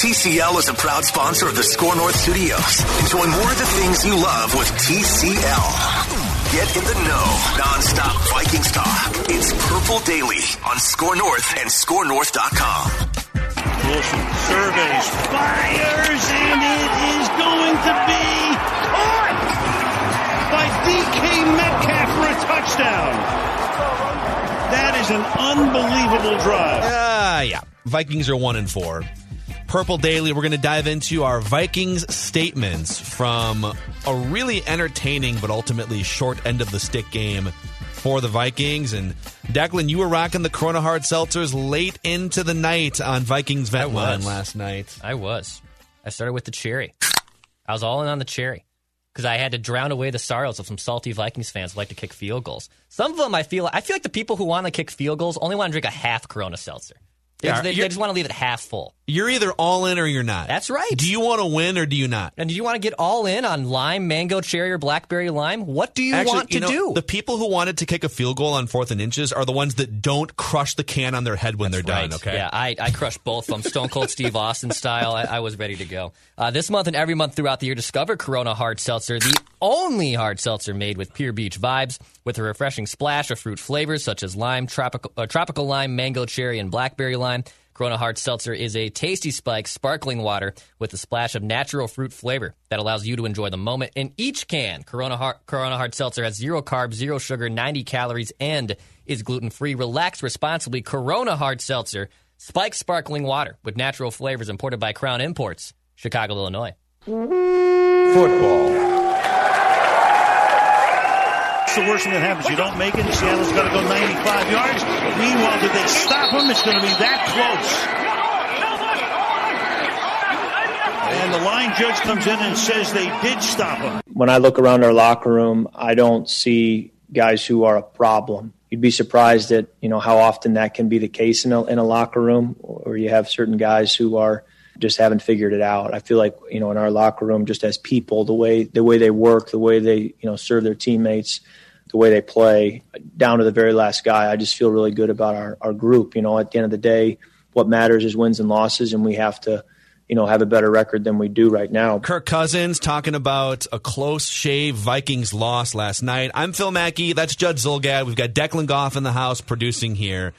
TCL is a proud sponsor of the Score North Studios. Enjoy more of the things you love with TCL. Get in the know, non-stop Vikings talk. It's Purple Daily on Score North and ScoreNorth.com. Wilson surveys, fires, and it is going to be caught by DK Metcalf for a touchdown. That is an unbelievable drive. Vikings are 1-4. Purple Daily, we're going to dive into our Vikings statements from a really entertaining but ultimately short end of the stick game for the Vikings. And Declan, you were rocking the Corona Hard Seltzers late into the night on Vikings Vet Line last night. I was. I started with the cherry. I was all in on the cherry because I had to drown away the sorrows of some salty Vikings fans who like to kick field goals. Some of them I feel like the people who want to kick field goals only want to drink a half Corona Seltzer. They just want to leave it half full. You're either all in or you're not. That's right. Do you want to win or do you not? And do you want to get all in on lime, mango, cherry, or blackberry lime? What do you want to do? The people who wanted to kick a field goal on 4th and inches are the ones that don't crush the can on their head when they're done. Okay. Yeah, I crushed both of them. Stone Cold Steve Austin style. I was ready to go. This month and every month throughout the year, discover Corona Hard Seltzer, the only hard seltzer made with pure beach vibes, with a refreshing splash of fruit flavors such as lime, tropical lime, mango, cherry, and blackberry lime. Corona Hard Seltzer is a tasty spike, sparkling water with a splash of natural fruit flavor that allows you to enjoy the moment in each can. Corona Hard Seltzer has 0 carbs, 0 sugar, 90 calories, and is gluten-free. Relax responsibly. Corona Hard Seltzer, spike sparkling water with natural flavors, imported by Crown Imports, Chicago, Illinois. Football. The worst thing that happens, you don't make it, and Seattle's got to go 95 yards. Meanwhile, did they stop him? It's going to be that close. And the line judge comes in and says they did stop him. When I look around our locker room, I don't see guys who are a problem. You'd be surprised at, how often that can be the case in a locker room, or you have certain guys who are just haven't figured it out. I feel like, in our locker room, just as people, the way they work, the way they, serve their teammates, the way they play, down to the very last guy, I just feel really good about our group. At the end of the day, what matters is wins and losses, and we have to, have a better record than we do right now. Kirk Cousins talking about a close shave Vikings loss last night. I'm Phil Mackey. That's Judd Zulgad. We've got Declan Goff in the house producing here.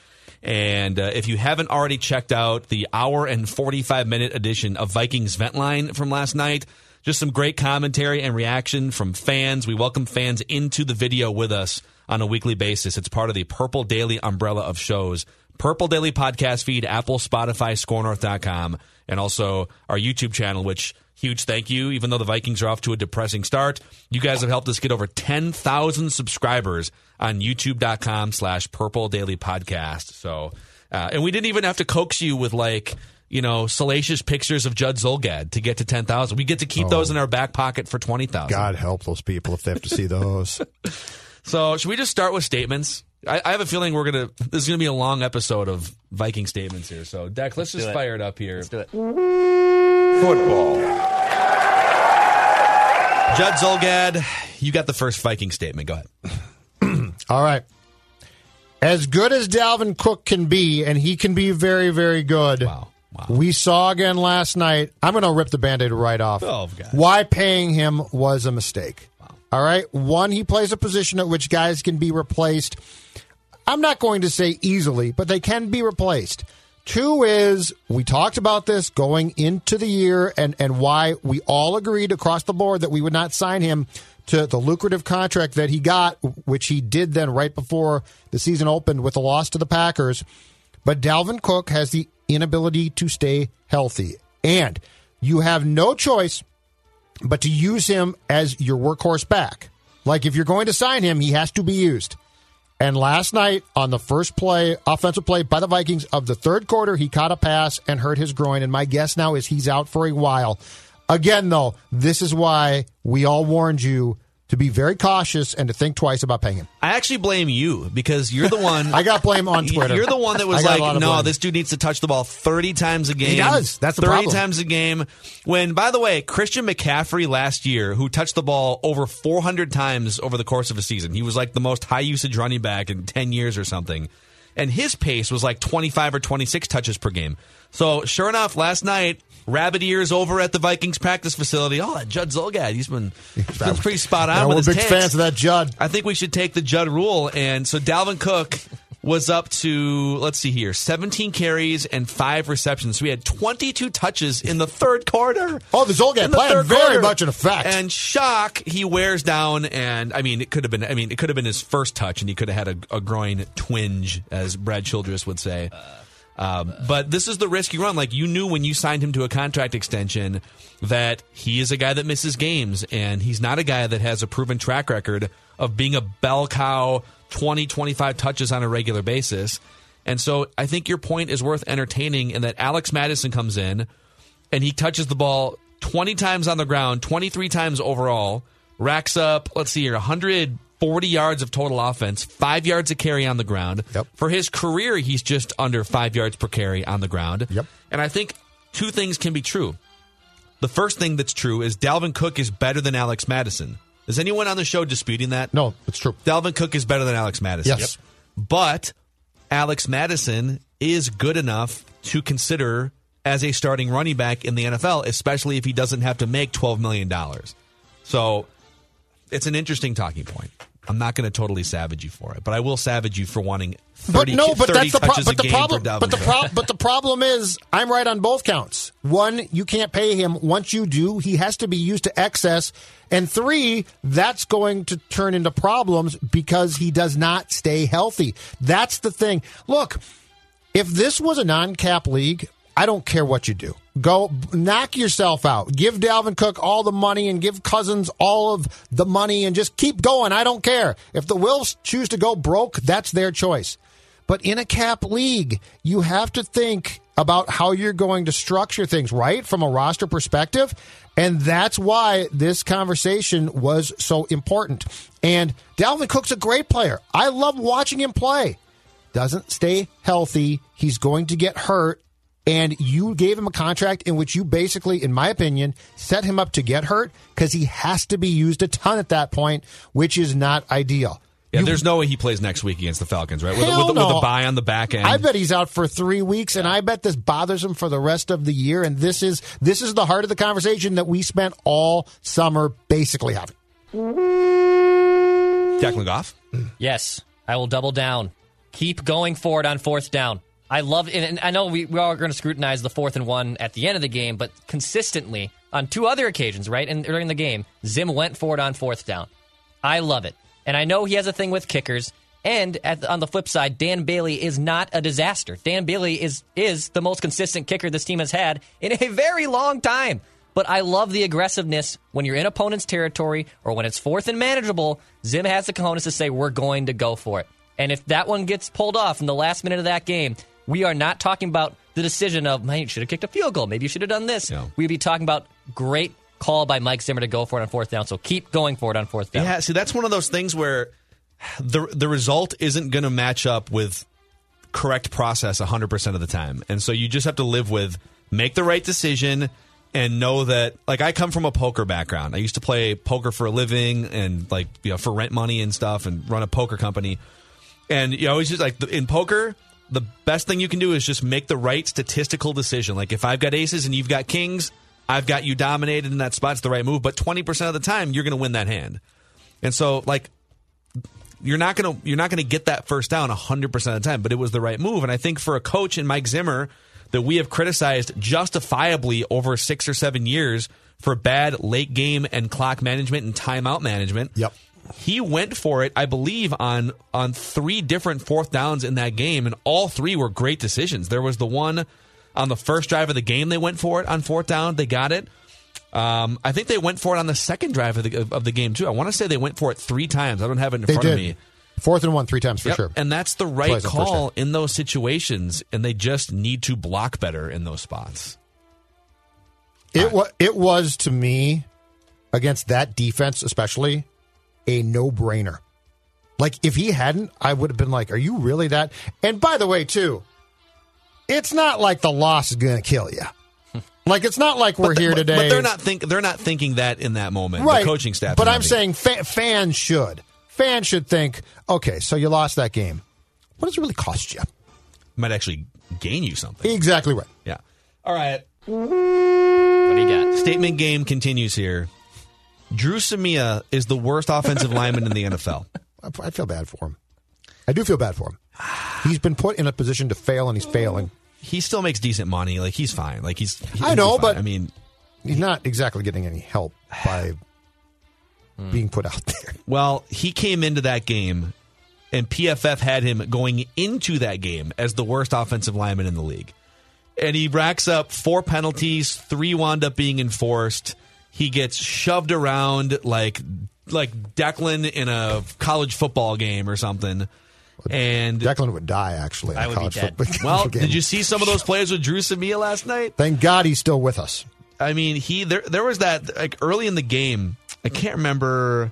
And if you haven't already checked out the hour and 45-minute edition of Vikings Vent Line from last night, just some great commentary and reaction from fans. We welcome fans into the video with us on a weekly basis. It's part of the Purple Daily umbrella of shows. Purple Daily podcast feed, Apple, Spotify, ScoreNorth.com, and also our YouTube channel, which, huge thank you. Even though the Vikings are off to a depressing start, you guys have helped us get over 10,000 subscribers on YouTube.com/Purple Daily Podcast. So, and we didn't even have to coax you with salacious pictures of Judd Zulgad to get to 10,000. We get to keep those in our back pocket for 20,000. God help those people if they have to see those. So should we just start with statements? I have a feeling this is going to be a long episode of Viking statements here. So, Deck, let's just fire it up here. Let's do it. Football. Judd Zulgad, you got the first Viking statement. Go ahead. All right. As good as Dalvin Cook can be, and he can be very, very good, wow. We saw again last night, I'm going to rip the Band-Aid right off. Oh, God. Why paying him was a mistake. All right. One, he plays a position at which guys can be replaced. I'm not going to say easily, but they can be replaced. Two is, we talked about this going into the year and why we all agreed across the board that we would not sign him to the lucrative contract that he got, which he did then right before the season opened with a loss to the Packers. But Dalvin Cook has the inability to stay healthy. And you have no choice but to use him as your workhorse back. Like, if you're going to sign him, he has to be used. And last night, on the first play, offensive play by the Vikings of the third quarter, he caught a pass and hurt his groin. And my guess now is he's out for a while. Again, though, this is why we all warned you to be very cautious and to think twice about paying him. I actually blame you because you're the one. I got blame on Twitter. You're the one that was like, no, this dude needs to touch the ball 30 times a game. He does. That's the problem. 30 times a game. When, by the way, Christian McCaffrey last year, who touched the ball over 400 times over the course of a season, he was like the most high usage running back in 10 years or something. And his pace was like 25 or 26 touches per game. So sure enough, last night, rabbit ears over at the Vikings practice facility. Oh, that Judd Zoll guy, he's been pretty spot on with his takes. We're big fans of that Judd. I think we should take the Judd rule. And so Dalvin Cook was up to, let's see here, 17 carries and 5 receptions. So we had 22 touches in the third quarter. Oh, the Zoll guy playing very much in effect. And shock, he wears down, and it could have been his first touch, and he could have had a groin twinge, as Brad Childress would say. But this is the risk you run. Like, you knew when you signed him to a contract extension that he is a guy that misses games, and he's not a guy that has a proven track record of being a bell cow, 20, 25 touches on a regular basis. And so I think your point is worth entertaining in that Alex Madison comes in, and he touches the ball 20 times on the ground, 23 times overall, racks up, 140 yards of total offense, 5 yards a carry on the ground. Yep. For his career, he's just under 5 yards per carry on the ground. Yep. And I think two things can be true. The first thing that's true is Dalvin Cook is better than Alex Madison. Is anyone on the show disputing that? No, it's true. Dalvin Cook is better than Alex Madison. Yes. Yep. But Alex Madison is good enough to consider as a starting running back in the NFL, especially if he doesn't have to make $12 million. So it's an interesting talking point. I'm not going to totally savage you for it, but I will savage you for wanting 30 touches a game for Dalvin. But the problem is, I'm right on both counts. One, you can't pay him. Once you do, he has to be used to excess. And three, that's going to turn into problems because he does not stay healthy. That's the thing. Look, if this was a non-cap league, I don't care what you do. Go knock yourself out. Give Dalvin Cook all the money and give Cousins all of the money and just keep going. I don't care. If the Wills choose to go broke, that's their choice. But in a cap league, you have to think about how you're going to structure things, right, from a roster perspective. And that's why this conversation was so important. And Dalvin Cook's a great player. I love watching him play. Doesn't stay healthy. He's going to get hurt. And you gave him a contract in which you basically, in my opinion, set him up to get hurt because he has to be used a ton at that point, which is not ideal. Yeah, there's no way he plays next week against the Falcons, right? With a bye on the back end. I bet he's out for 3 weeks, and I bet this bothers him for the rest of the year. And this is the heart of the conversation that we spent all summer basically having. Declan Goff? Yes, I will double down. Keep going for it on fourth down. I love it, and I know we are going to scrutinize the 4th and 1 at the end of the game, but consistently on two other occasions, right, and during the game, Zim went for it on 4th down. I love it. And I know he has a thing with kickers, and on the flip side, Dan Bailey is not a disaster. Dan Bailey is the most consistent kicker this team has had in a very long time. But I love the aggressiveness when you're in opponent's territory or when it's 4th and manageable. Zim has the cojones to say, we're going to go for it. And if that one gets pulled off in the last minute of that game, we are not talking about the decision of, man, you should have kicked a field goal. Maybe you should have done this. No. We'd be talking about great call by Mike Zimmer to go for it on 4th down. So keep going for it on 4th down. Yeah, see, that's one of those things where the result isn't going to match up with correct process 100% of the time. And so you just have to live with, make the right decision and know that, like, I come from a poker background. I used to play poker for a living and, like, you know, for rent money and stuff and run a poker company. And you always just, like, in poker, the best thing you can do is just make the right statistical decision. Like, if I've got aces and you've got kings, I've got you dominated in that spot's the right move. But 20% of the time, you're going to win that hand. And so, like, you're not going to get that first down 100% of the time, but it was the right move. And I think for a coach in Mike Zimmer that we have criticized justifiably over 6 or 7 years for bad late game and clock management and timeout management. Yep. He went for it, I believe, on 3 different fourth downs in that game, and all 3 were great decisions. There was the one on the first drive of the game they went for it on fourth down. They got it. I think they went for it on the second drive of the game, too. I want to say they went for it 3 times. I don't have it in front of me. 4th and 1, 3 times for sure. And that's the right call in those situations, and they just need to block better in those spots. It was, to me, against that defense especially, a no-brainer. Like, if he hadn't, I would have been like, are you really that? And by the way, too, it's not like the loss is going to kill you. Like, it's not like we're here today. But they're not thinking that in that moment, right, the coaching staff. But I'm saying fans should. Fans should think, okay, so you lost that game. What does it really cost you? It might actually gain you something. Exactly right. Yeah. All right. What do you got? Statement game continues here. Drew Samia is the worst offensive lineman in the NFL. I feel bad for him. I do feel bad for him. He's been put in a position to fail, and he's failing. He still makes decent money. Like, he's fine. Like, he's fine. I mean, he's not exactly getting any help by being put out there. Well, he came into that game, and PFF had him going into that game as the worst offensive lineman in the league. And he racks up 4 penalties, 3 wound up being enforced. He gets shoved around like Declan in a college football game or something. And Declan would die, actually. I would be dead. Well, did you see some of those plays with Drew Samia last night? Thank God he's still with us. I mean, there was that, like, early in the game. I can't remember.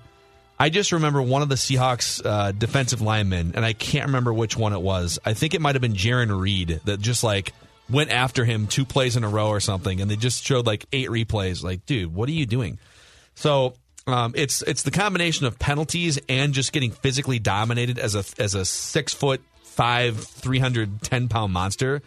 I just remember one of the Seahawks defensive linemen, and I can't remember which one it was. I think it might have been Jaron Reed that just, like, went after him 2 plays in a row or something, and they just showed like 8 replays. Like, dude, what are you doing? So it's the combination of penalties and just getting physically dominated as a 6'5", 310-pound monster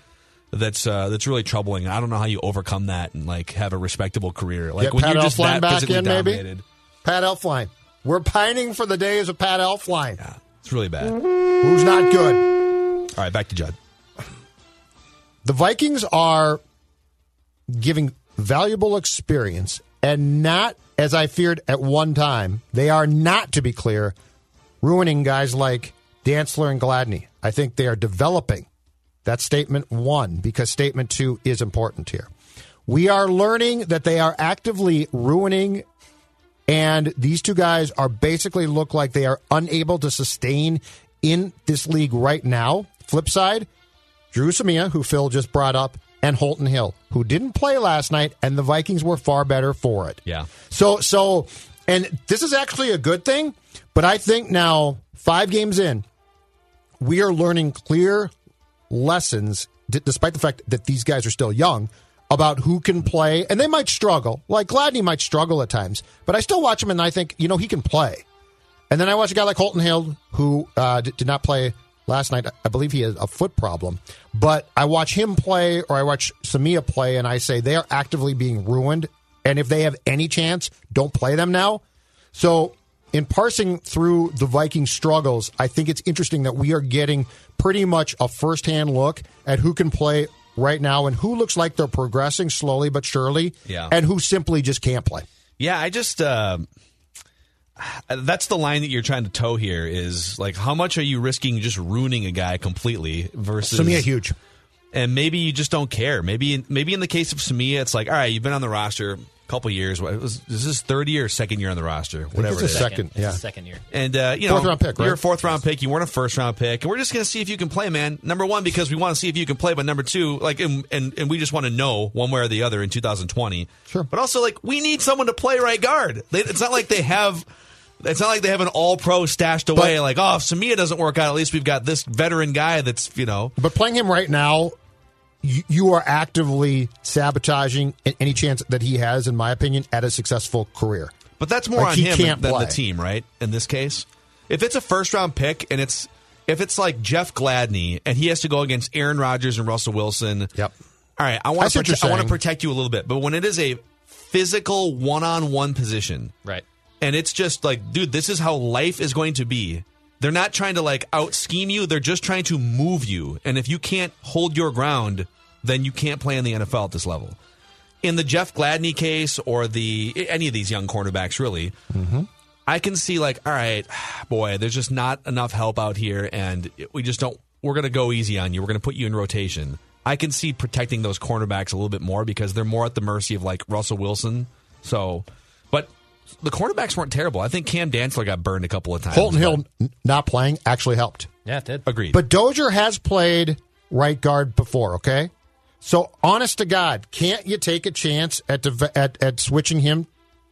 that's really troubling. I don't know how you overcome that and like have a respectable career. Like, when Pat you're just Elflein that back physically in, dominated. Maybe? Pat Elflein. We're pining for the days of Pat Elflein. Yeah, it's really bad. Who's not good? All right, back to Judd. The Vikings are giving valuable experience and not, as I feared at one time, they are not, to be clear, ruining guys like Dantzler and Gladney. I think they are developing. That's statement 1, because statement 2 is important here. We are learning that they are actively ruining, and these 2 guys are basically look like they are unable to sustain in this league right now. Flip side, Drew Samia, who Phil just brought up, and Holton Hill, who didn't play last night, and the Vikings were far better for it. Yeah. So, and this is actually a good thing, but I think now, 5 games in, we are learning clear lessons, despite the fact that these guys are still young, about who can play, and they might struggle. Like, Gladney might struggle at times, but I still watch him, and I think, you know, he can play. And then I watch a guy like Holton Hill, who did not play last night. I believe he had a foot problem, but I watch him play, or I watch Samia play, and I say they are actively being ruined, and if they have any chance, don't play them now. So in parsing through the Viking struggles, I think it's interesting that we are getting pretty much a firsthand look at who can play right now and who looks like they're progressing slowly but surely, and who simply just can't play. Yeah, I just... that's the line that you're trying to toe here is, like, how much are you risking just ruining a guy completely versus... Samia, huge. And maybe you just don't care. Maybe in the case of Samia, it's like, all right, you've been on the roster a couple years. Is this third year or second year on the roster? Whatever it is. It's second year. And, you know, fourth-round pick, right? You're a fourth-round pick. You weren't a first-round pick. And we're just going to see if you can play, man. Number 1, because we want to see if you can play. But number 2, like, and we just want to know one way or the other in 2020. Sure. But also, like, we need someone to play right guard. It's not like they have... It's not like they have an all-pro stashed away, but, like, oh, if Samia doesn't work out, at least we've got this veteran guy that's, you know. But playing him right now, you are actively sabotaging any chance that he has, in my opinion, at a successful career. But that's more like on him than the team, right, in this case? If it's a first-round pick, and if it's like Jeff Gladney, and he has to go against Aaron Rodgers and Russell Wilson. Yep. All right, I want to protect you a little bit. But when it is a physical one-on-one position. Right. And it's just like, dude, this is how life is going to be. They're not trying to like out scheme you. They're just trying to move you. And if you can't hold your ground, then you can't play in the NFL at this level. In the Jeff Gladney case or the any of these young cornerbacks, really, I can see like, all right, boy, there's just not enough help out here, and we just don't. We're going to go easy on you. We're going to put you in rotation. I can see protecting those cornerbacks a little bit more because they're more at the mercy of like Russell Wilson. So, but the cornerbacks weren't terrible. I think Cam Dantzler got burned a couple of times. Holton Hill not playing actually helped. Yeah, it did. Agreed. But Dozier has played right guard before, okay? So, honest to God, can't you take a chance at switching him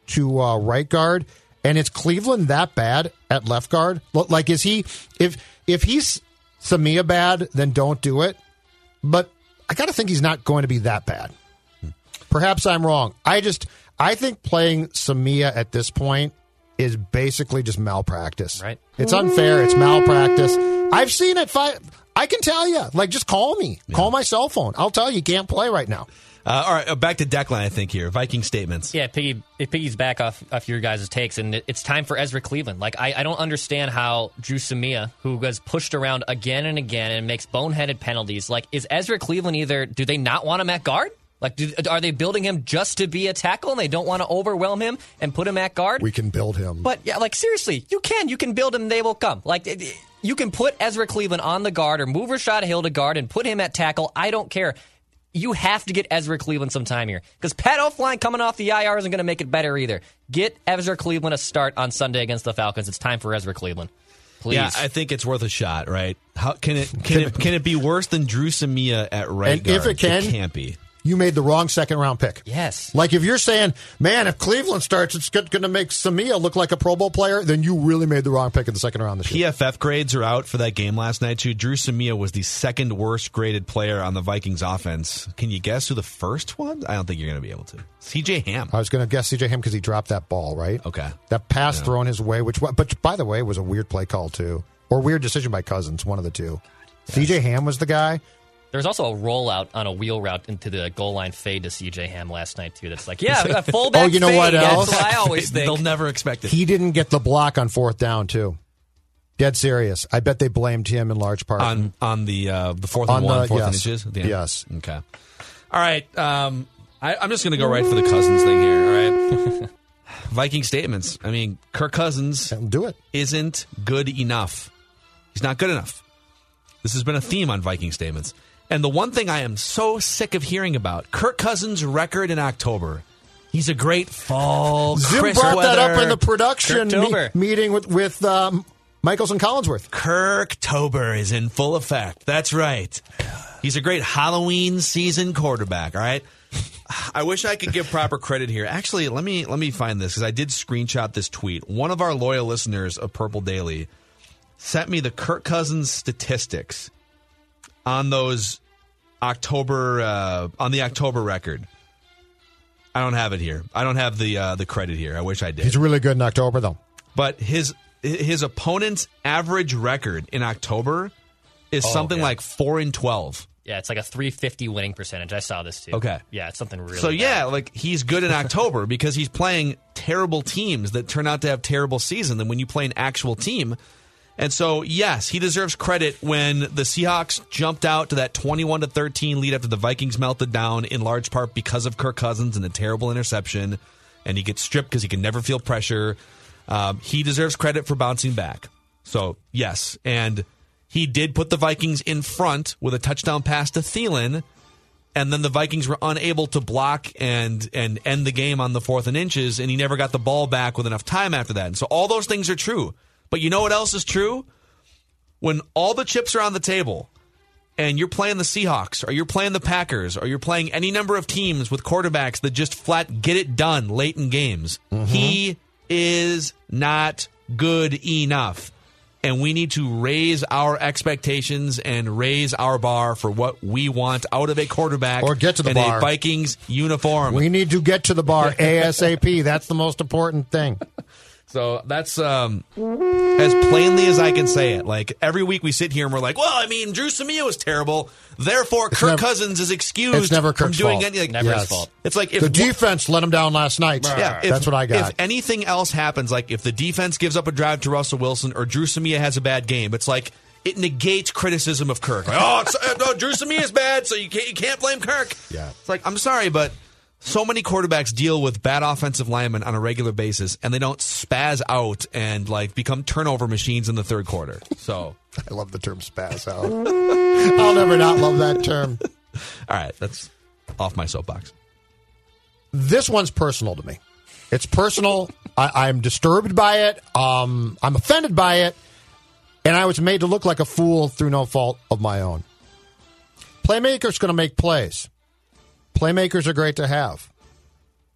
to right guard? And is Cleveland that bad at left guard? Like, is he... If he's Samia bad, then don't do it. But I got to think he's not going to be that bad. Perhaps I'm wrong. I think playing Samia at this point is basically just malpractice. Right? It's unfair. It's malpractice. I've seen it. I can tell you. Like, just call me. Yeah. Call my cell phone. I'll tell you. You can't play right now. All right, back to Declan, I think, here. Viking statements. Yeah, it piggy's back off your guys' takes, and it's time for Ezra Cleveland. Like, I don't understand how Drew Samia, who was pushed around again and again and makes boneheaded penalties, like, is Ezra Cleveland either, do they not want him at guard? Like, are they building him just to be a tackle, and they don't want to overwhelm him and put him at guard? We can build him. But, yeah, like, seriously, you can build him, they will come. Like, you can put Ezra Cleveland on the guard or move Rashad Hill to guard and put him at tackle. I don't care. You have to get Ezra Cleveland some time here because Pat Elflein coming off the IR isn't going to make it better either. Get Ezra Cleveland a start on Sunday against the Falcons. It's time for Ezra Cleveland. Please. Yeah, I think it's worth a shot, right? How can it be worse than Drew Samia at right and guard? If it can, it can't be. You made the wrong second-round pick. Yes. Like, if you're saying, man, if Cleveland starts, it's going to make Samia look like a Pro Bowl player, then you really made the wrong pick in the second round this year. PFF grades are out for that game last night, too. Drew Samia was the second-worst graded player on the Vikings offense. Can you guess who the first one? I don't think you're going to be able to. C.J. Ham. I was going to guess C.J. Ham because he dropped that ball, right? Okay. That pass thrown his way, which, by the way, was a weird play call, too. Or weird decision by Cousins, one of the two. Yes. C.J. Ham was the guy. There's also a rollout on a wheel route into the goal line fade to C.J. Ham last night, too. That's like, yeah, a fullback fade. Oh, you know fade. What else? That's what I always think. They'll never expect it. He didn't get the block on fourth down, too. Dead serious. I bet they blamed him in large part. On the fourth on and one, the, fourth yes. and inches? At the end. Yes. Okay. All right. I'm just going to go right for the Cousins thing here, all right? Viking statements. I mean, Kirk Cousins isn't good enough. He's not good enough. This has been a theme on Viking statements. And the one thing I am so sick of hearing about, Kirk Cousins' record in October. He's a great fall, Zim crisp brought weather. That up in the production meeting with Michaels and Collinsworth. Kirktober is in full effect. That's right. He's a great Halloween season quarterback, all right? I wish I could give proper credit here. Actually, let me find this, because I did screenshot this tweet. One of our loyal listeners of Purple Daily sent me the Kirk Cousins statistics on those October record. I don't have it here. I don't have the credit here. I wish I did. He's really good in October, though. But his opponent's average record in October is something like 4-12. Yeah, it's like a 350 winning percentage. I saw this too. Okay. Yeah, it's something really bad. Yeah, like he's good in October because he's playing terrible teams that turn out to have terrible season than when you play an actual team. And so, yes, he deserves credit when the Seahawks jumped out to that 21-13 lead after the Vikings melted down, in large part because of Kirk Cousins and the terrible interception, and he gets stripped because he can never feel pressure. He deserves credit for bouncing back. So, yes, and he did put the Vikings in front with a touchdown pass to Thielen, and then the Vikings were unable to block and end the game on the fourth and inches, and he never got the ball back with enough time after that. And so all those things are true. But you know what else is true? When all the chips are on the table and you're playing the Seahawks or you're playing the Packers or you're playing any number of teams with quarterbacks that just flat get it done late in games, he is not good enough. And we need to raise our expectations and raise our bar for what we want out of a quarterback or get to the bar. A Vikings uniform. We need to get to the bar ASAP. That's the most important thing. So that's as plainly as I can say it. Like, every week we sit here and we're like, well, I mean, Drew Samia was terrible, therefore Kirk Cousins is excused from doing anything. Never his fault. It's like if the defense let him down last night. Yeah, that's what I got. If anything else happens, like if the defense gives up a drive to Russell Wilson or Drew Samia has a bad game, it's like it negates criticism of Kirk. Like, oh, no, Drew Samia's bad, so you can't blame Kirk. Yeah, it's like, I'm sorry, but. So many quarterbacks deal with bad offensive linemen on a regular basis, and they don't spaz out and like become turnover machines in the third quarter. So I love the term spaz out. I'll never not love that term. All right, that's off my soapbox. This one's personal to me. It's personal. I'm disturbed by it. I'm offended by it. And I was made to look like a fool through no fault of my own. Playmakers going to make plays. Playmakers are great to have.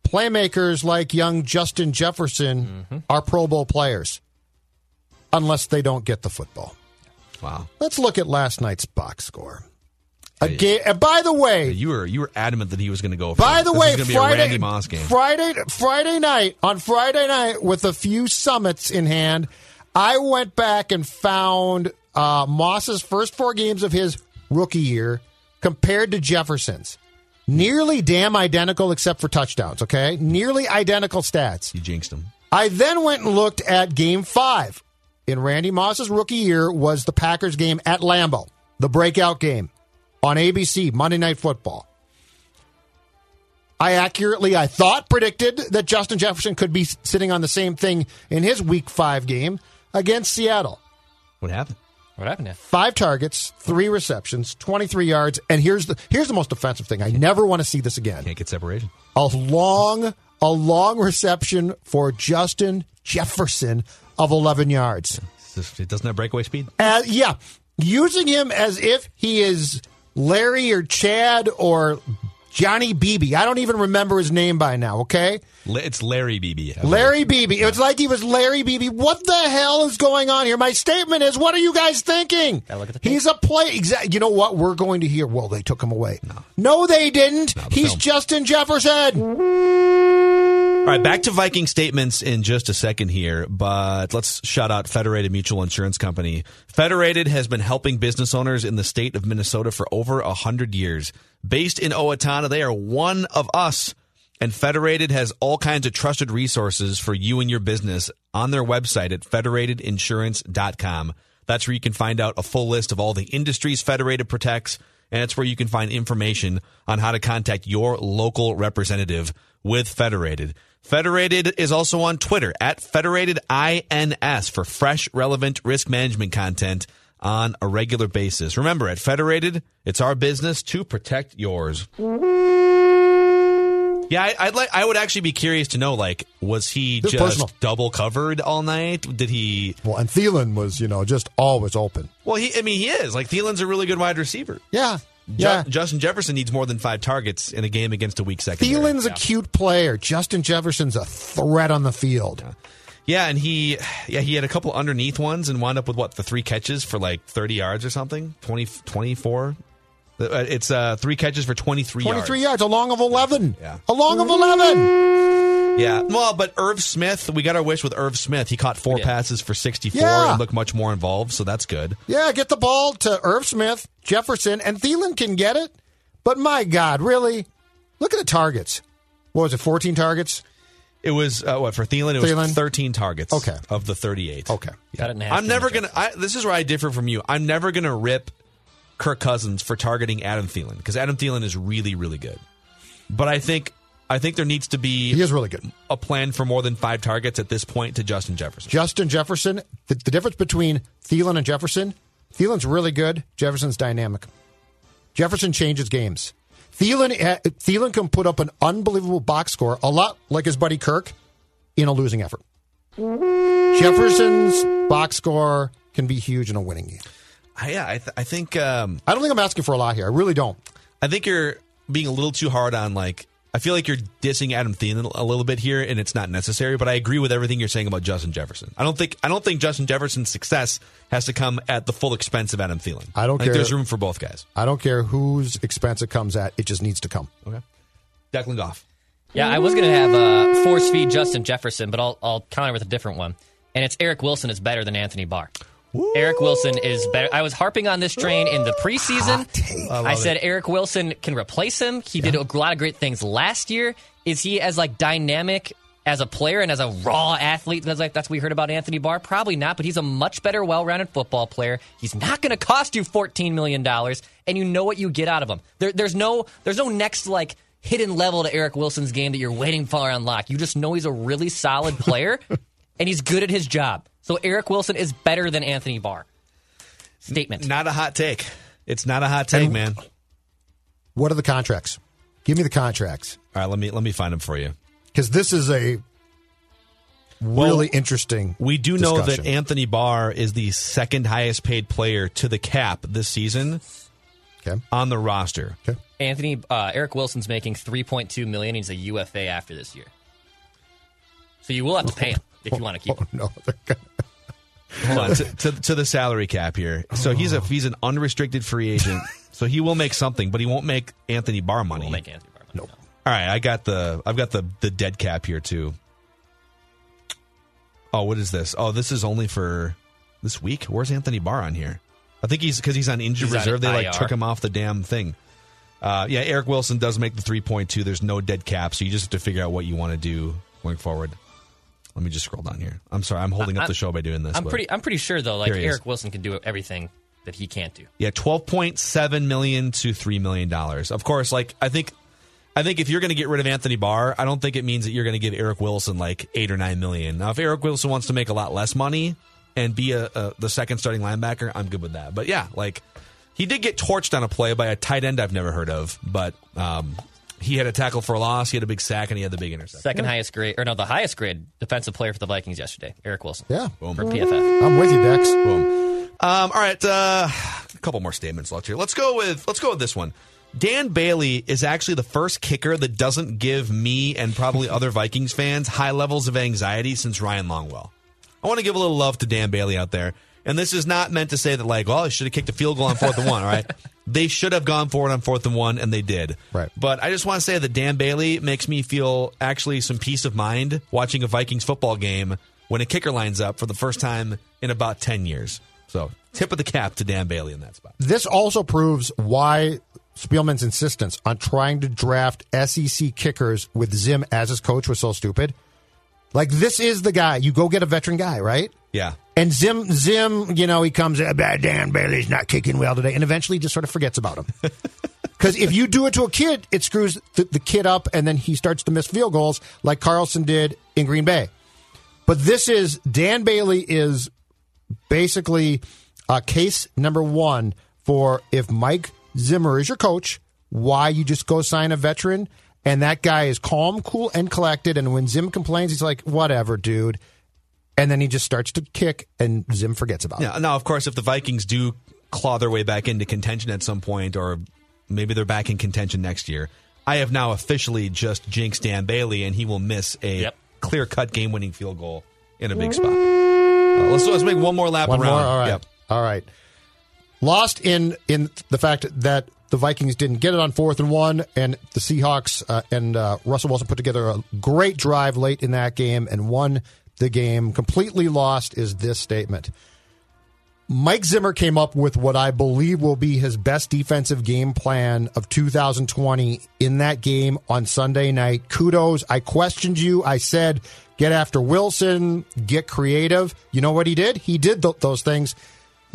Playmakers like young Justin Jefferson are Pro Bowl players, unless they don't get the football. Wow. Let's look at last night's box score. By the way, you were adamant that he was going to go. By the way, Friday night with a few summits in hand, I went back and found Moss's first four games of his rookie year compared to Jefferson's. Nearly damn identical except for touchdowns, okay? Nearly identical stats. You jinxed them. I then went and looked at Game 5. In Randy Moss's rookie year was the Packers game at Lambeau, the breakout game on ABC, Monday Night Football. I predicted that Justin Jefferson could be sitting on the same thing in his Week 5 game against Seattle. What happened? What happened there? 5 targets, 3 receptions, 23 yards, and here's the most offensive thing. I never want to see this again. Can't get separation. A long reception for Justin Jefferson of 11 yards. It doesn't have breakaway speed? Yeah. Using him as if he is Larry or Chad or Johnny Beebe. I don't even remember his name by now, okay? It's Larry Beebe. Larry Beebe. It's like he was Larry Beebe. What the hell is going on here? My statement is, what are you guys thinking? He's a play. You know what? We're going to hear, well, they took him away. No, they didn't. He's Justin Jefferson. All right, back to Viking statements in just a second here, but let's shout out Federated Mutual Insurance Company. Federated has been helping business owners in the state of Minnesota for over 100 years. Based in Owatonna, they are one of us, and Federated has all kinds of trusted resources for you and your business on their website at federatedinsurance.com. That's where you can find out a full list of all the industries Federated protects, and it's where you can find information on how to contact your local representative with Federated. Federated is also on Twitter at FederatedINS for fresh, relevant risk management content on a regular basis. Remember, at Federated, it's our business to protect yours. Yeah, I would actually be curious to know, like, was he just personal. Double covered all night? Did he? Well, and Thielen was, just always open. Well, he is. Like, Thielen's a really good wide receiver. Yeah. Justin Jefferson needs more than 5 targets in a game against a weak secondary. Thielen's a cute player. Justin Jefferson's a threat on the field. Yeah, and he had a couple underneath ones and wound up with, the 3 catches for, 30 yards or something? 24? It's 3 catches for 23 yards. 23 yards, a long of 11. Yeah. A long of 11! Yeah, well, but Irv Smith, we got our wish with Irv Smith. He caught 4 passes for 64 and looked much more involved, so that's good. Yeah, get the ball to Irv Smith, Jefferson, and Thielen can get it. But my God, really? Look at the targets. What was it, 14 targets? It was, for Thielen? It was 13 targets of the 38. Okay. Yeah. I'm never going to, this is where I differ from you. I'm never going to rip Kirk Cousins for targeting Adam Thielen, because Adam Thielen is really, really good. But I think there needs to be a plan for more than 5 targets at this point to Justin Jefferson. Justin Jefferson, the difference between Thielen and Jefferson, Thielen's really good, Jefferson's dynamic. Jefferson changes games. Thielen can put up an unbelievable box score, a lot like his buddy Kirk, in a losing effort. Jefferson's box score can be huge in a winning game. I think... I don't think I'm asking for a lot here. I really don't. I think you're being a little too hard on, I feel like you're dissing Adam Thielen a little bit here, and it's not necessary, but I agree with everything you're saying about Justin Jefferson. I don't think Justin Jefferson's success has to come at the full expense of Adam Thielen. I don't care. There's room for both guys. I don't care whose expense it comes at. It just needs to come. Okay. Declan Goff. Yeah, I was going to have force feed Justin Jefferson, but I'll counter with a different one. And it's Eric Wilson is better than Anthony Barr. Woo. Eric Wilson is better. I was harping on this train in the preseason. I said Eric Wilson can replace him. He did a lot of great things last year. Is he as like dynamic as a player and as a raw athlete? That's what we heard about Anthony Barr. Probably not, but he's a much better, well-rounded football player. He's not going to cost you $14 million, and you know what you get out of him. There's no next like hidden level to Eric Wilson's game that you're waiting for on lock. You just know he's a really solid player, and he's good at his job. So Eric Wilson is better than Anthony Barr. Statement. Not a hot take. It's not a hot take, man. What are the contracts? Give me the contracts. All right, let me find them for you. Because this is a really interesting discussion. We do know that Anthony Barr is the second highest paid player to the cap this season on the roster. Okay. Eric Wilson's making $3.2 million. He's a UFA after this year. So you will have to pay him. If you want to keep him. Oh, no. Hold on to the salary cap here. So he's an unrestricted free agent. So he will make something, but he won't make Anthony Barr money. He won't make Anthony Barr money. Nope. No. All right, I've got the dead cap here too. Oh, what is this? Oh, this is only for this week. Where's Anthony Barr on here? I think he's on injured reserve. They IR. Took him off the damn thing. Eric Wilson does make the 3.2. There's no dead cap, so you just have to figure out what you want to do going forward. Let me just scroll down here. I'm sorry, I'm holding up the show by doing this. I'm pretty sure though, like Eric Wilson can do everything that he can't do. Yeah, $12.7 million to $3 million. Of course, like I think if you're going to get rid of Anthony Barr, I don't think it means that you're going to give Eric Wilson like $8 or $9 million. Now, if Eric Wilson wants to make a lot less money and be the second starting linebacker, I'm good with that. But yeah, like he did get torched on a play by a tight end I've never heard of, but. He had a tackle for a loss, he had a big sack, and he had the big interception. The highest grade defensive player for the Vikings yesterday, Eric Wilson. Yeah. Boom. For PFF. I'm with you, Dex. Boom. All right, a couple more statements left here. Let's go with this one. Dan Bailey is actually the first kicker that doesn't give me and probably other Vikings fans high levels of anxiety since Ryan Longwell. I want to give a little love to Dan Bailey out there. And this is not meant to say that, like, well, I should have kicked a field goal on 4th and 1, all right? They should have gone for it on 4th and 1, and they did. Right. But I just want to say that Dan Bailey makes me feel actually some peace of mind watching a Vikings football game when a kicker lines up for the first time in about 10 years. So tip of the cap to Dan Bailey in that spot. This also proves why Spielman's insistence on trying to draft SEC kickers with Zim as his coach was so stupid. Like, this is the guy. You go get a veteran guy, right? Yeah. And Zim, you know, he comes, Dan Bailey's not kicking well today, and eventually just sort of forgets about him. Because if you do it to a kid, it screws the kid up, and then he starts to miss field goals like Carlson did in Green Bay. But this is, Dan Bailey is basically case number one for if Mike Zimmer is your coach, why you just go sign a veteran, and that guy is calm, cool, and collected, and when Zim complains, he's like, whatever, dude. And then he just starts to kick, and Zim forgets about it. Now, of course, if the Vikings do claw their way back into contention at some point, or maybe they're back in contention next year, I have now officially just jinxed Dan Bailey, and he will miss a clear-cut game-winning field goal in a big spot. Let's make one more lap around. All right. Yep. All right. Lost in the fact that the Vikings didn't get it on 4th and 1, and the Seahawks and Russell Wilson put together a great drive late in that game and won the game. Completely lost is this statement. Mike Zimmer came up with what I believe will be his best defensive game plan of 2020 in that game on Sunday night. Kudos. I questioned you. I said, get after Wilson, get creative. You know what he did? He did those things.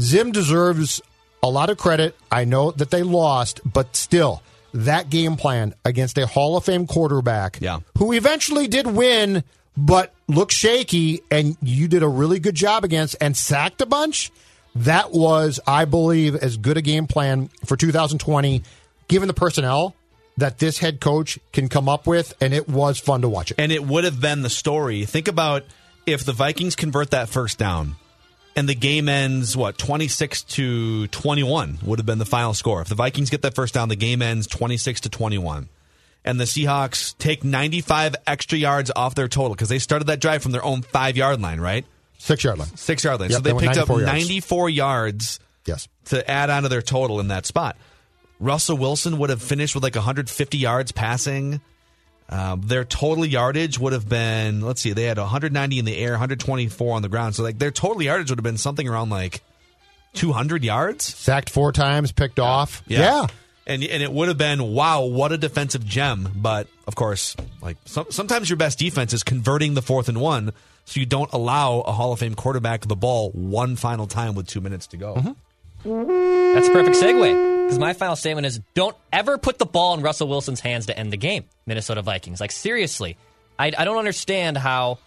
Zim deserves a lot of credit. I know that they lost, but still, that game plan against a Hall of Fame quarterback who eventually did win, but looked shaky, and you did a really good job against and sacked a bunch. That was, I believe, as good a game plan for 2020, given the personnel that this head coach can come up with, and it was fun to watch it. And it would have been the story. Think about if the Vikings convert that first down, and the game ends, 26-21 would have been the final score. If the Vikings get that first down, the game ends 26-21. And the Seahawks take 95 extra yards off their total because they started that drive from their own 5-yard line, right? 6-yard line. 6-yard line. Yep, so they picked 94 up 94 yards to add onto their total in that spot. Russell Wilson would have finished with like 150 yards passing. Their total yardage would have been, let's see, they had 190 in the air, 124 on the ground. So, like, their total yardage would have been something around, like, 200 yards. Sacked four times, picked off. Yeah. And it would have been, wow, what a defensive gem. But, of course, like, sometimes your best defense is converting the 4th and 1, so you don't allow a Hall of Fame quarterback the ball one final time with 2 minutes to go. Mm-hmm. That's a perfect segue, because my final statement is, don't ever put the ball in Russell Wilson's hands to end the game, Minnesota Vikings. Like, seriously, I don't understand how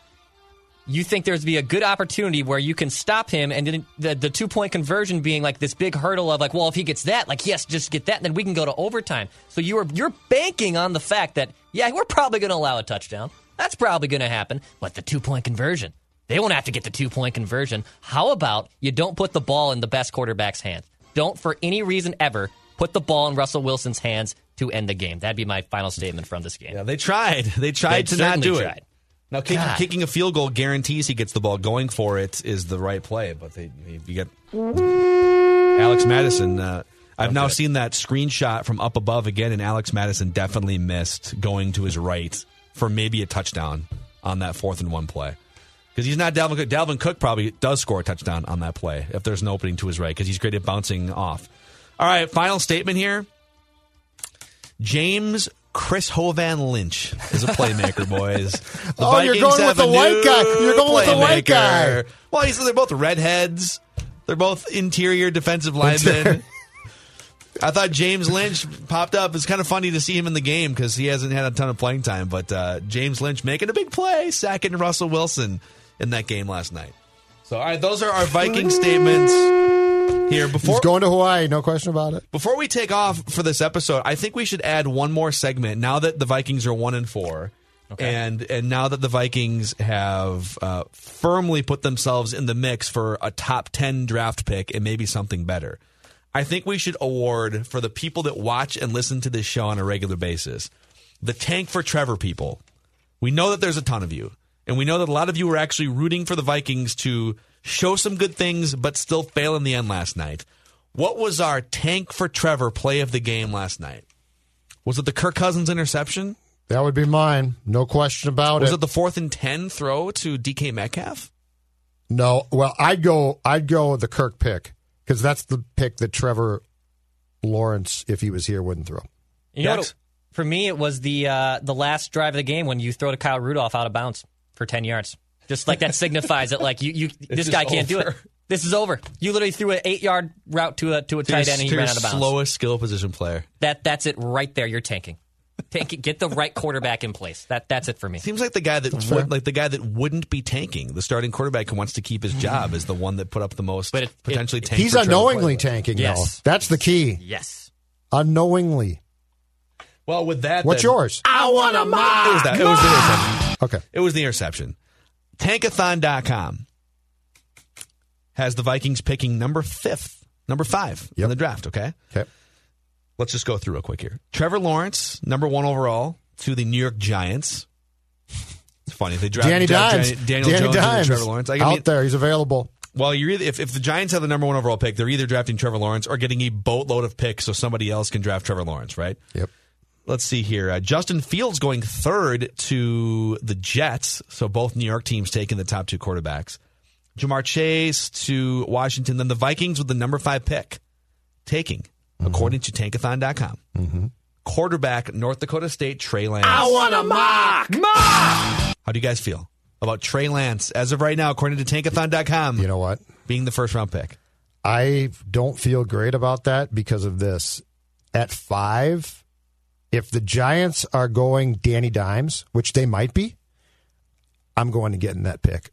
you think there's be a good opportunity where you can stop him, and then the two-point conversion being like this big hurdle of like, well, if he gets that, like, yes, just get that, and then we can go to overtime. So you're banking on the fact that, yeah, we're probably going to allow a touchdown. That's probably going to happen. But the two-point conversion, they won't have to get the two-point conversion. How about you don't put the ball in the best quarterback's hands? Don't, for any reason ever, put the ball in Russell Wilson's hands to end the game. That'd be my final statement from this game. Yeah, they tried. They tried to not do it. Now, kicking a field goal guarantees he gets the ball. Going for it is the right play, but you get Alex Madison. I've now seen that screenshot from up above again, and Alex Madison definitely missed going to his right for maybe a touchdown on that 4th and 1 play. Because he's not Dalvin Cook. Dalvin Cook probably does score a touchdown on that play if there's an opening to his right, because he's great at bouncing off. All right, final statement here. James Chris Hovan Lynch is a playmaker, boys. You're going with the white guy. You're going with the white guy. Well, they're both redheads. They're both interior defensive linemen. I thought James Lynch popped up. It's kind of funny to see him in the game because he hasn't had a ton of playing time. But James Lynch making a big play, sacking Russell Wilson in that game last night. So, all right, those are our Viking statements. Here, he's going to Hawaii, no question about it. Before we take off for this episode, I think we should add one more segment. Now that the Vikings are 1-4, okay, and now that the Vikings have firmly put themselves in the mix for a top 10 draft pick and maybe something better, I think we should award, for the people that watch and listen to this show on a regular basis, the Tank for Trevor people. We know that there's a ton of you, and we know that a lot of you are actually rooting for the Vikings to show some good things, but still fail in the end last night. What was our Tank for Trevor play of the game last night? Was it the Kirk Cousins interception? That would be mine. No question about it. Was it the 4th and 10 throw to DK Metcalf? No. Well, I'd go the Kirk pick, because that's the pick that Trevor Lawrence, if he was here, wouldn't throw. You know what, for me, it was the last drive of the game when you throw to Kyle Rudolph out of bounds for 10 yards. Just like that signifies that, like, you this guy can't do it. This is over. You literally threw an 8-yard route to a tight end, and he ran out of bounds. Slowest skill position player. That's it right there. You're tanking. Get the right quarterback in place. That's it for me. Seems like the guy that wouldn't be tanking, the starting quarterback who wants to keep his job, is the one that put up the most potentially tanking. He's unknowingly tanking, though. Yes. That's the key. Yes. Unknowingly. Well, with that, what's yours? I want a mock. It was the interception. Okay. It was the interception. Tankathon.com has the Vikings picking number 5 in the draft, okay? Okay. Let's just go through real quick here. Trevor Lawrence, number 1 overall, to the New York Giants. It's funny. They drafted Danny Jones and Trevor Lawrence. He's available. Well, if the Giants have the number 1 overall pick, they're either drafting Trevor Lawrence or getting a boatload of picks so somebody else can draft Trevor Lawrence, right? Yep. Let's see here. Justin Fields going 3rd to the Jets. So both New York teams taking the top 2 quarterbacks. Jamar Chase to Washington. Then the Vikings with the number 5 pick taking, according to Tankathon.com, quarterback North Dakota State, Trey Lance. I want a mock! How do you guys feel about Trey Lance as of right now, according to Tankathon.com? You know what? Being the first round pick. I don't feel great about that because of this. At 5... if the Giants are going Danny Dimes, which they might be, I'm going to get in that pick.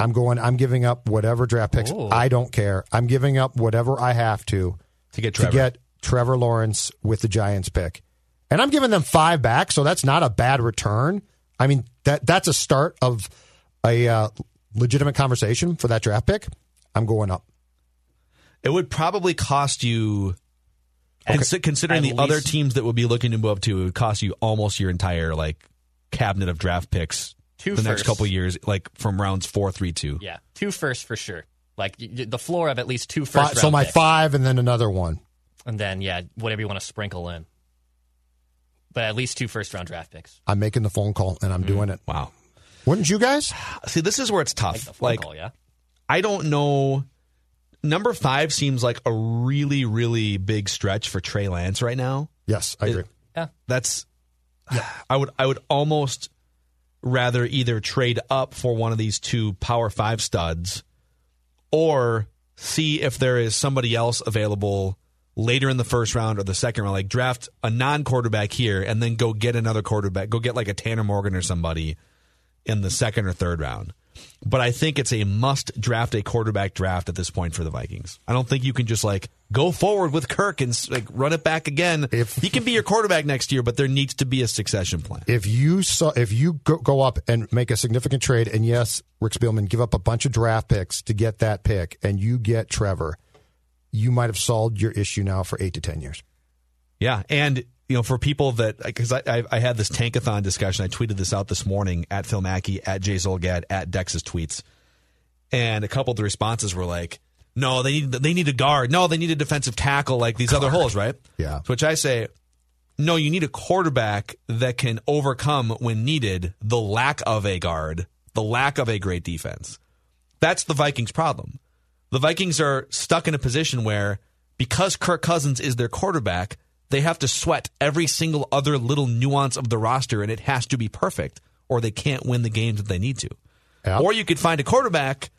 I'm giving up whatever draft picks. Ooh. I don't care. I'm giving up whatever I have to get Trevor Lawrence with the Giants pick. And I'm giving them 5 back, so that's not a bad return. I mean, that's a start of a legitimate conversation for that draft pick. I'm going up. It would probably cost you... Okay. And so considering the other teams that would be looking to move up to, it would cost you almost your entire cabinet of draft picks next couple of years, from rounds 4, 3, 2. Yeah, 2 first for sure. Like the floor of at least 2 first. 5, round so my picks. 5 and then another 1, and then whatever you want to sprinkle in. but at least 2 first-round draft picks. I'm making the phone call, and I'm doing it. Wow. Wouldn't you guys? See, this is where it's tough. Like the phone call, yeah. I don't know. Number 5 seems like a really, really big stretch for Trey Lance right now. Yes, I agree. Yeah. I would almost rather either trade up for one of these 2 Power 5 studs or see if there is somebody else available later in the first round or the second round. Like draft a non-quarterback here and then go get another quarterback. Go get like a Tanner Morgan or somebody in the second or third round. But I think it's a must draft a quarterback draft at this point for the Vikings. I don't think you can just like go forward with Kirk and like run it back again. He can be your quarterback next year, but there needs to be a succession plan. If you go up and make a significant trade, and yes, Rick Spielman, give up a bunch of draft picks to get that pick, and you get Trevor, you might have solved your issue now for 8 to 10 years. Yeah, and you know, for people that, because I had this Tankathon discussion, I tweeted this out this morning at Phil Mackey, at Jay Zolgad, at Dex's tweets, and a couple of the responses were like, "No, they need a guard. No, they need a defensive tackle. Like these other holes, right?" Yeah. To which I say, "No, you need a quarterback that can overcome when needed the lack of a guard, the lack of a great defense." That's the Vikings' problem. The Vikings are stuck in a position where, because Kirk Cousins is their quarterback, they have to sweat every single other little nuance of the roster, and it has to be perfect, or they can't win the games that they need to. Yep. Or you could find a quarterback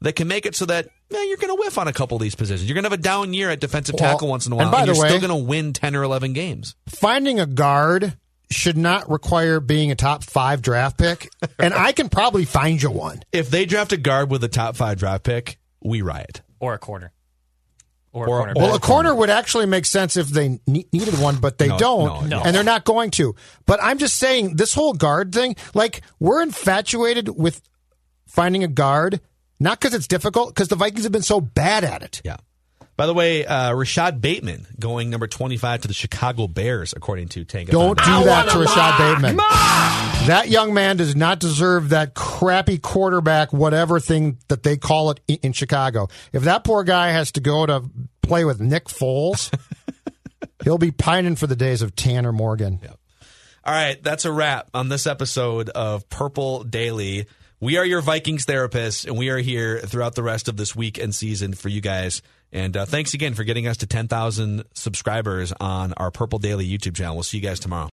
that can make it so that you're going to whiff on a couple of these positions. You're going to have a down year at defensive tackle once in a while, and still going to win 10 or 11 games. Finding a guard should not require being a top 5 draft pick, and I can probably find you one. If they draft a guard with a top 5 draft pick, we riot. Or a corner. Or a corner would actually make sense if they needed one, but they don't, and they're not going to. But I'm just saying, this whole guard thing, like, we're infatuated with finding a guard, not because it's difficult, because the Vikings have been so bad at it. Yeah. By the way, Rashad Bateman going number 25 to the Chicago Bears, according to Tankathon. Don't do that to Rashad Bateman. That young man does not deserve that crappy quarterback, whatever thing that they call it in Chicago. If that poor guy has to go to play with Nick Foles, he'll be pining for the days of Tanner Morgan. Yep. All right, that's a wrap on this episode of Purple Daily. We are your Vikings therapists, and we are here throughout the rest of this week and season for you guys. And thanks again for getting us to 10,000 subscribers on our Purple Daily YouTube channel. We'll see you guys tomorrow.